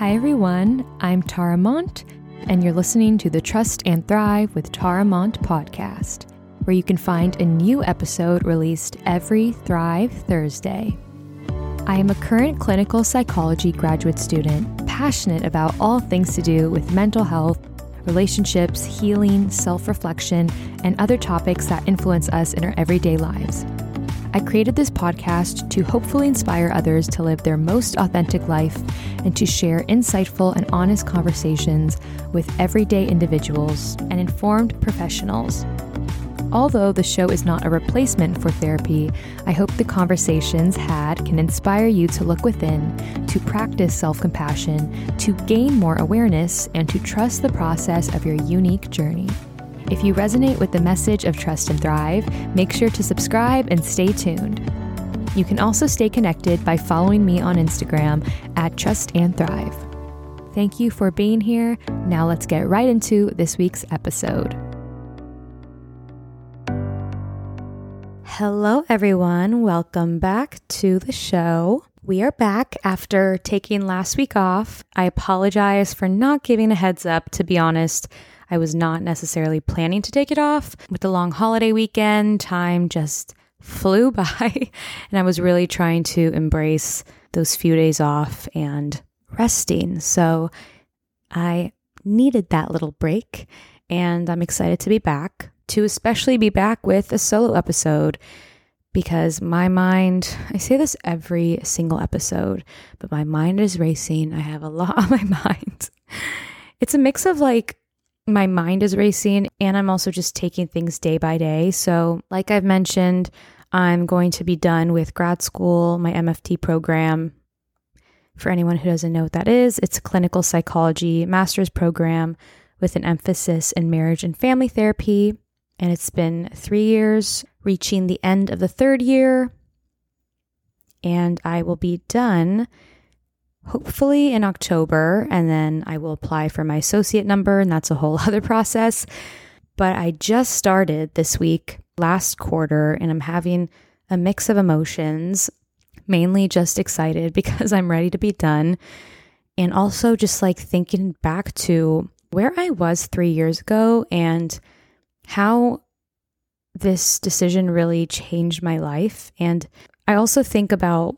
Hi everyone, I'm Tara Mont, and you're listening to the Trust and Thrive with Tara Mont podcast, where you can find a new episode released every Thrive Thursday. I am a current clinical psychology graduate student, passionate about all things to do with mental health, relationships, healing, self-reflection, and other topics that influence us in our everyday lives. I created this podcast to hopefully inspire others to live their most authentic life and to share insightful and honest conversations with everyday individuals and informed professionals. Although the show is not a replacement for therapy, I hope the conversations had can inspire you to look within, to practice self-compassion, to gain more awareness, and to trust the process of your unique journey. If you resonate with the message of Trust and Thrive, make sure to subscribe and stay tuned. You can also stay connected by following me on Instagram at Trust and Thrive. Thank you for being here. Now let's get right into this week's episode. Hello everyone, welcome back to the show. We are back after taking last week off. I apologize for not giving a heads up. To be honest, I was not necessarily planning to take it off. With the long holiday weekend, time just flew by, and I was really trying to embrace those few days off and resting. So I needed that little break, and I'm excited to be back, to especially be back with a solo episode, because my mind, I say this every single episode, but my mind is racing. I have a lot on my mind. It's a mix of like, my mind is racing, and I'm also just taking things day by day. So like I've mentioned, I'm going to be done with grad school, my MFT program. For anyone who doesn't know what that is, it's a clinical psychology master's program with an emphasis in marriage and family therapy. And it's been 3 years, reaching the end of the third year. And I will be done hopefully in October, and then I will apply for my associate number, and that's a whole other process. But I just started this week, last quarter, and I'm having a mix of emotions, mainly just excited because I'm ready to be done. And also just like thinking back to where I was 3 years ago and how this decision really changed my life. And I also think about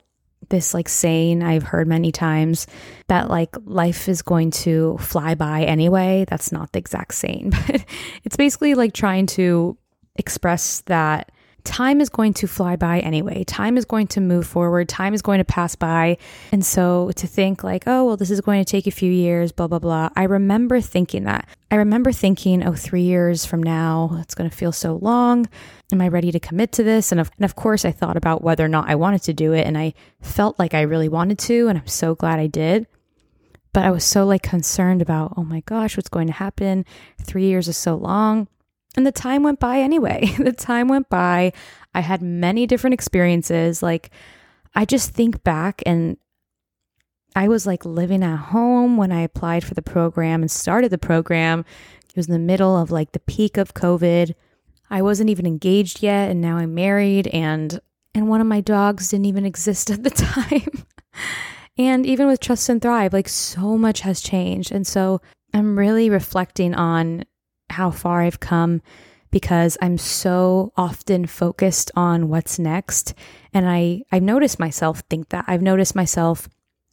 this like saying I've heard many times that like life is going to fly by anyway. That's not the exact saying, but it's basically like trying to express that time is going to fly by anyway. Time is going to move forward. Time is going to pass by. And so to think like, oh, well, this is going to take a few years, blah, blah, blah. I remember thinking that. I remember thinking, oh, 3 years from now, it's going to feel so long. Am I ready to commit to this? And of course, I thought about whether or not I wanted to do it. And I felt like I really wanted to, and I'm so glad I did. But I was so like concerned about, oh my gosh, what's going to happen? 3 years is so long. And the time went by anyway. The time went by. I had many different experiences. Like I just think back, and I was like living at home when I applied for the program and started the program. It was in the middle of like the peak of COVID. I wasn't even engaged yet, and now I'm married, and one of my dogs didn't even exist at the time. And even with Trust and Thrive, like so much has changed. And so I'm really reflecting on how far I've come, because I'm so often focused on what's next. And I've noticed myself think that. I've noticed myself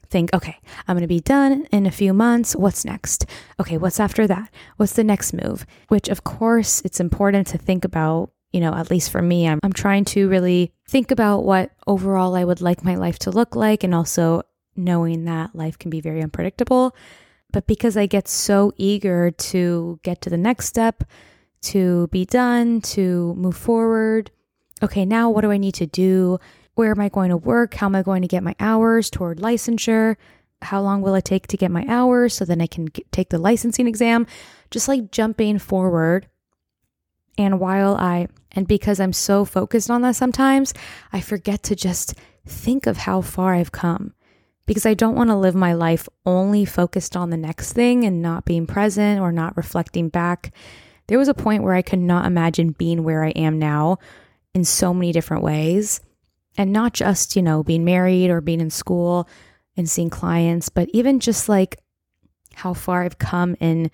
think, okay, I'm going to be done in a few months. What's next? Okay, what's after that? What's the next move? Which of course it's important to think about, you know, at least for me, I'm trying to really think about what overall I would like my life to look like, and also knowing that life can be very unpredictable. But because I get so eager to get to the next step, to be done, to move forward, okay, now what do I need to do? Where am I going to work? How am I going to get my hours toward licensure? How long will it take to get my hours so then I can take the licensing exam? Just like jumping forward. And because I'm so focused on that sometimes, I forget to just think of how far I've come. Because I don't want to live my life only focused on the next thing and not being present or not reflecting back. There was a point where I could not imagine being where I am now in so many different ways, and not just, you know, being married or being in school and seeing clients, but even just like how far I've come in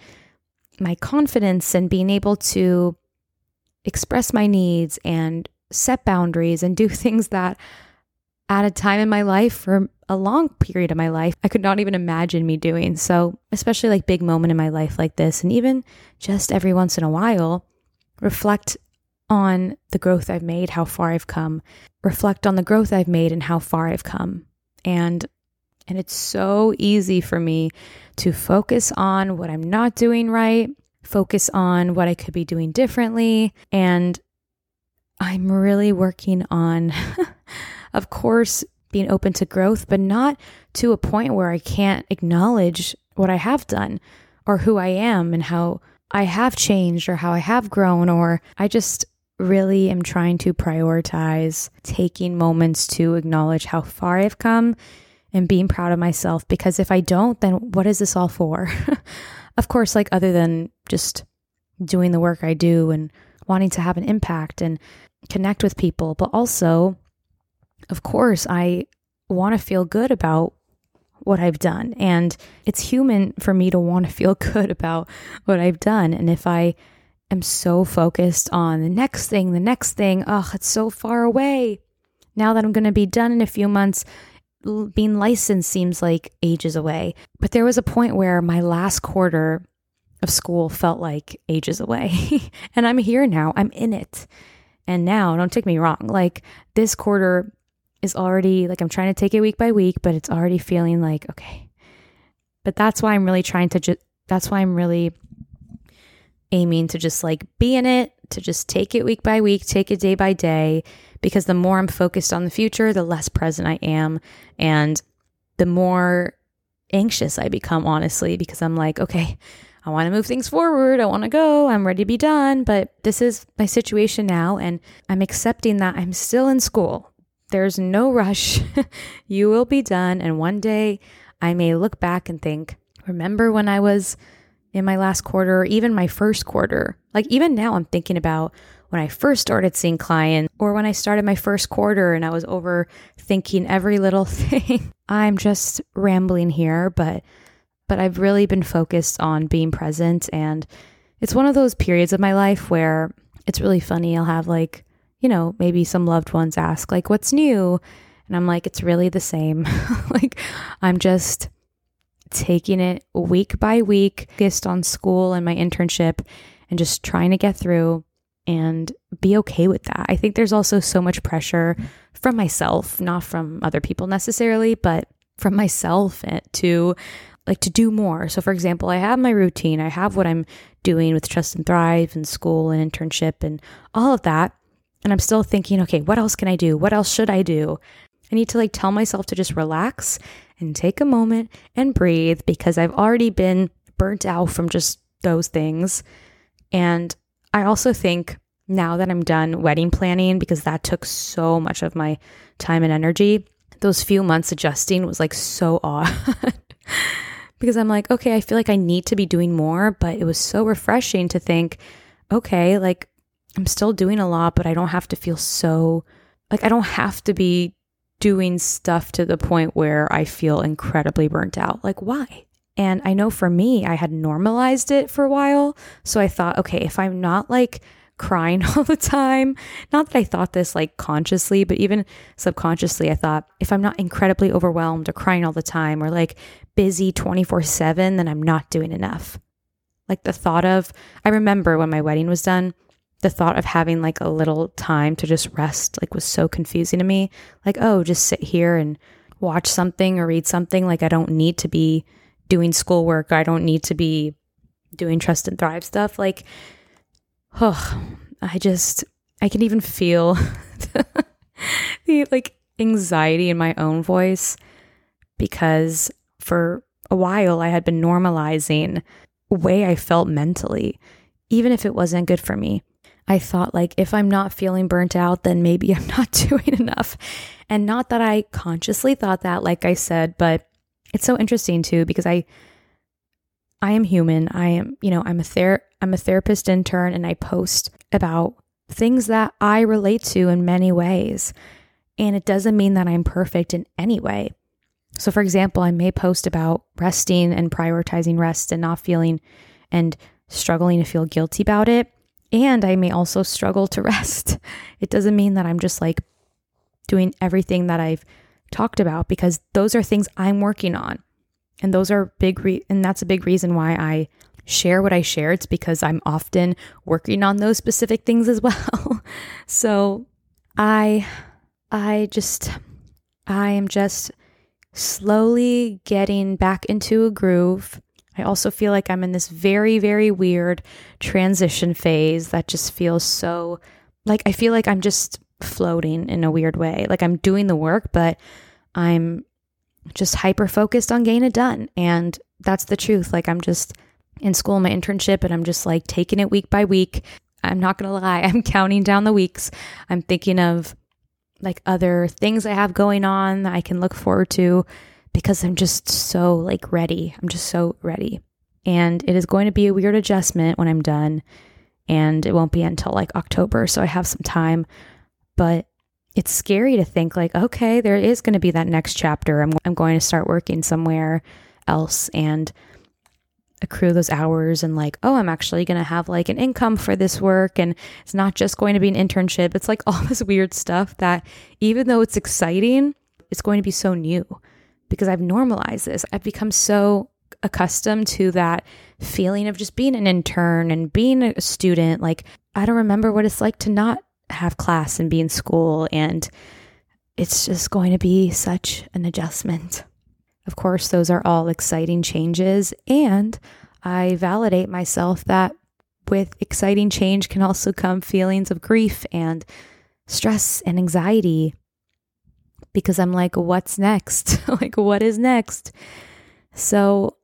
my confidence and being able to express my needs and set boundaries and do things that at a time in my life for a long period of my life, I could not even imagine me doing. So especially like big moment in my life like this, and even just every once in a while, reflect on the growth I've made, how far I've come, And it's so easy for me to focus on what I'm not doing right, focus on what I could be doing differently. And I'm really working on, of course, being open to growth, but not to a point where I can't acknowledge what I have done or who I am and how I have changed or how I have grown. Or I just really am trying to prioritize taking moments to acknowledge how far I've come and being proud of myself, because if I don't, then what is this all for? Of course, like other than just doing the work I do and wanting to have an impact and connect with people, but also, of course, I want to feel good about what I've done. And it's human for me to want to feel good about what I've done. And if I am so focused on the next thing, oh, it's so far away. Now that I'm going to be done in a few months, being licensed seems like ages away. But there was a point where my last quarter of school felt like ages away. And I'm here now, I'm in it. And now, don't take me wrong, like this quarter is already, like I'm trying to take it week by week, but it's already feeling like, okay. But that's why I'm really aiming to just like be in it, to just take it week by week, take it day by day, because the more I'm focused on the future, the less present I am. And the more anxious I become, honestly, because I'm like, okay, I want to move things forward. I want to go. I'm ready to be done. But this is my situation now. And I'm accepting that I'm still in school. There's no rush. You will be done. And one day I may look back and think, remember when I was in my last quarter, or even my first quarter. Like even now I'm thinking about when I first started seeing clients, or when I started my first quarter and I was overthinking every little thing. I'm just rambling here, but I've really been focused on being present. And it's one of those periods of my life where it's really funny. I'll have like, you know, maybe some loved ones ask like, what's new? And I'm like, it's really the same. Like I'm just taking it week by week, focused on school and my internship and just trying to get through and be okay with that. I think there's also so much pressure from myself, not from other people necessarily, but from myself to do more. So for example, I have my routine, I have what I'm doing with Trust and Thrive and school and internship and all of that. And I'm still thinking, okay, what else can I do? What else should I do? I need to like tell myself to just relax and take a moment and breathe, because I've already been burnt out from just those things. And I also think now that I'm done wedding planning, because that took so much of my time and energy, those few months adjusting was like so odd because I'm like, okay, I feel like I need to be doing more, but it was so refreshing to think, okay, like I'm still doing a lot, but I don't have to feel so like I don't have to be doing stuff to the point where I feel incredibly burnt out. Like why? And I know for me, I had normalized it for a while. So I thought, okay, if I'm not like crying all the time, not that I thought this like consciously, but even subconsciously, I thought if I'm not incredibly overwhelmed or crying all the time or like busy 24/7, then I'm not doing enough. Like I remember when my wedding was done, the thought of having like a little time to just rest like was so confusing to me. Like, oh, just sit here and watch something or read something. Like I don't need to be doing schoolwork. I don't need to be doing Trust and Thrive stuff. Like, oh, I can even feel the like anxiety in my own voice, because for a while I had been normalizing the way I felt mentally, even if it wasn't good for me. I thought like, if I'm not feeling burnt out, then maybe I'm not doing enough. And not that I consciously thought that, like I said, but it's so interesting too, because I am human. I am, you know, I'm a therapist intern, and I post about things that I relate to in many ways. And it doesn't mean that I'm perfect in any way. So for example, I may post about resting and prioritizing rest and not feeling and struggling to feel guilty about it. And I may also struggle to rest. It doesn't mean that I'm just like doing everything that I've talked about, because those are things I'm working on. And those are and that's a big reason why I share what I share. It's because I'm often working on those specific things as well. So I am just slowly getting back into a groove. I also feel like I'm in this very, very weird transition phase that just feels so like, I feel like I'm just floating in a weird way. Like I'm doing the work, but I'm just hyper-focused on getting it done. And that's the truth. Like I'm just in school, my internship, and I'm just like taking it week by week. I'm not going to lie. I'm counting down the weeks. I'm thinking of like other things I have going on that I can look forward to, because I'm just so like ready. I'm just so ready. And it is going to be a weird adjustment when I'm done, and it won't be until like October. So I have some time, but it's scary to think like, okay, there is going to be that next chapter. I'm going to start working somewhere else and accrue those hours, and like, oh, I'm actually going to have like an income for this work, and it's not just going to be an internship. It's like all this weird stuff that, even though it's exciting, it's going to be so new because I've normalized this. I've become so accustomed to that feeling of just being an intern and being a student. Like, I don't remember what it's like to not have class and be in school, and it's just going to be such an adjustment. Of course, those are all exciting changes, and I validate myself that with exciting change can also come feelings of grief and stress and anxiety, because I'm like, what's next? Like, what is next? So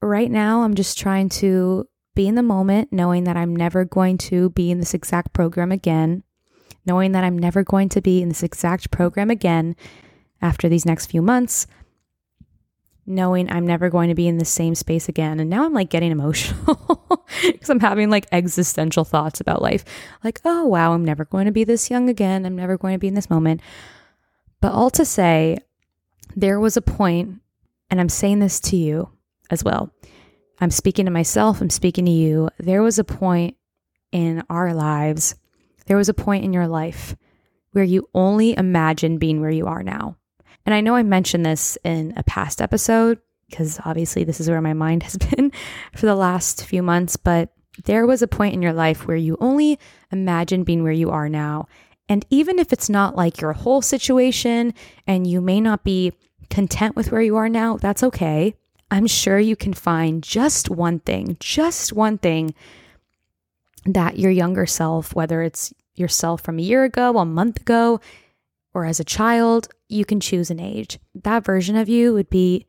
right now I'm just trying to be in the moment, knowing that I'm never going to be in this exact program again, knowing that I'm never going to be in this exact program again after these next few months, knowing I'm never going to be in the same space again. And now I'm like getting emotional because I'm having like existential thoughts about life. Like, oh wow, I'm never going to be this young again. I'm never going to be in this moment. But all to say, there was a point, and I'm saying this to you as well. I'm speaking to myself. I'm speaking to you. There was a point in our lives. There was a point in your life where you only imagined being where you are now. And I know I mentioned this in a past episode, because obviously this is where my mind has been for the last few months, but there was a point in your life where you only imagined being where you are now. And even if it's not like your whole situation and you may not be content with where you are now, that's okay. I'm sure you can find just one thing that your younger self, whether it's yourself from a year ago, a month ago, or as a child, you can choose an age. That version of you would be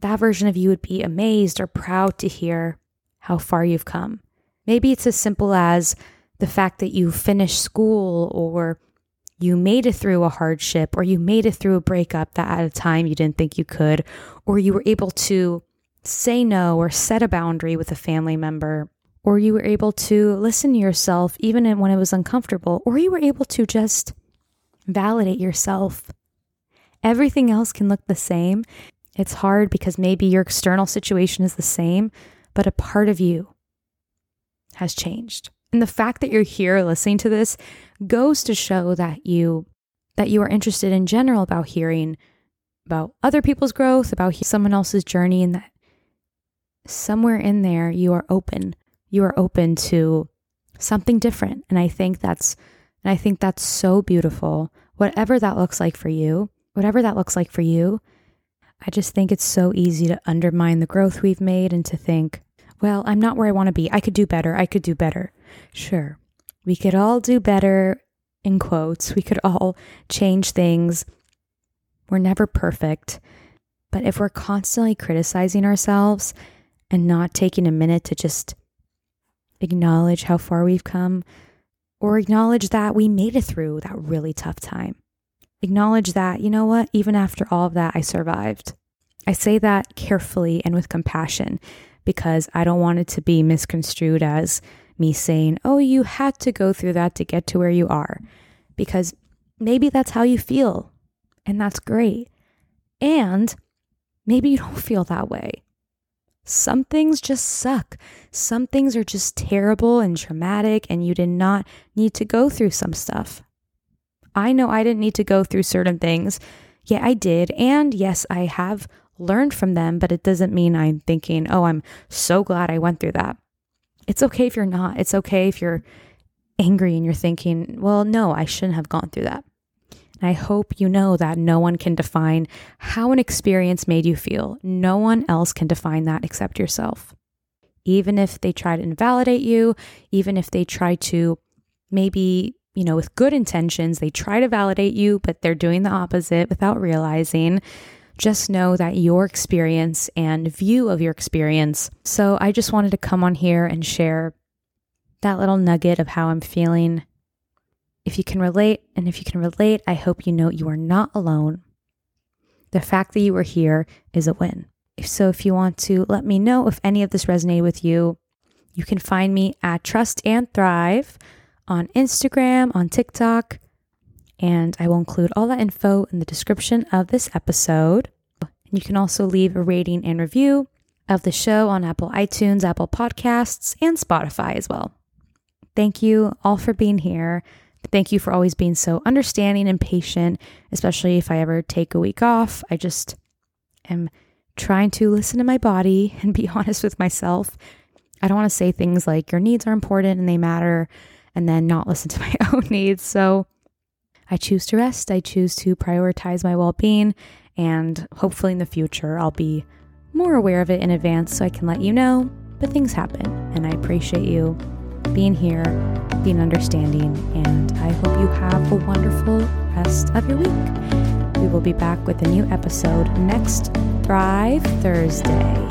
amazed or proud to hear how far you've come. Maybe it's as simple as the fact that you finished school, or you made it through a hardship, or you made it through a breakup that at a time you didn't think you could, or you were able to say no or set a boundary with a family member, or you were able to listen to yourself even when it was uncomfortable, or you were able to just validate yourself. Everything else can look the same. It's hard because maybe your external situation is the same, but a part of you has changed. And the fact that you're here listening to this goes to show that you are interested in general about hearing about other people's growth, about someone else's journey, and that somewhere in there you are open. You are open to something different. And I think that's so beautiful. Whatever that looks like for you, I just think it's so easy to undermine the growth we've made and to think, well, I'm not where I want to be. I could do better. Sure, we could all do better, in quotes. We could all change things. We're never perfect. But if we're constantly criticizing ourselves and not taking a minute to just acknowledge how far we've come, or acknowledge that we made it through that really tough time. Acknowledge that, you know what, even after all of that, I survived. I say that carefully and with compassion, because I don't want it to be misconstrued as me saying, oh, you had to go through that to get to where you are. Because maybe that's how you feel, and that's great. And maybe you don't feel that way. Some things just suck. Some things are just terrible and traumatic, and you did not need to go through some stuff. I know I didn't need to go through certain things. Yeah, I did. And yes, I have learned from them, but it doesn't mean I'm thinking, oh, I'm so glad I went through that. It's okay if you're not. It's okay if you're angry and you're thinking, well, no, I shouldn't have gone through that. And I hope you know that no one can define how an experience made you feel. No one else can define that except yourself. Even if they try to invalidate you, even if they try to maybe, with good intentions, they try to validate you, but they're doing the opposite without realizing. Just know that your experience and view of your experience. So I just wanted to come on here and share that little nugget of how I'm feeling. If you can relate, I hope you know you are not alone. The fact that you are here is a win. So if you want to let me know if any of this resonated with you, you can find me at Trust and Thrive on Instagram, on TikTok. And I will include all that info in the description of this episode. And you can also leave a rating and review of the show on Apple iTunes, Apple Podcasts, and Spotify as well. Thank you all for being here. Thank you for always being so understanding and patient, especially if I ever take a week off. I just am trying to listen to my body and be honest with myself. I don't want to say things like your needs are important and they matter and then not listen to my own needs. So I choose to rest. I choose to prioritize my well-being, and hopefully in the future, I'll be more aware of it in advance so I can let you know, but things happen, and I appreciate you being here, being understanding, and I hope you have a wonderful rest of your week. We will be back with a new episode next Thrive Thursday.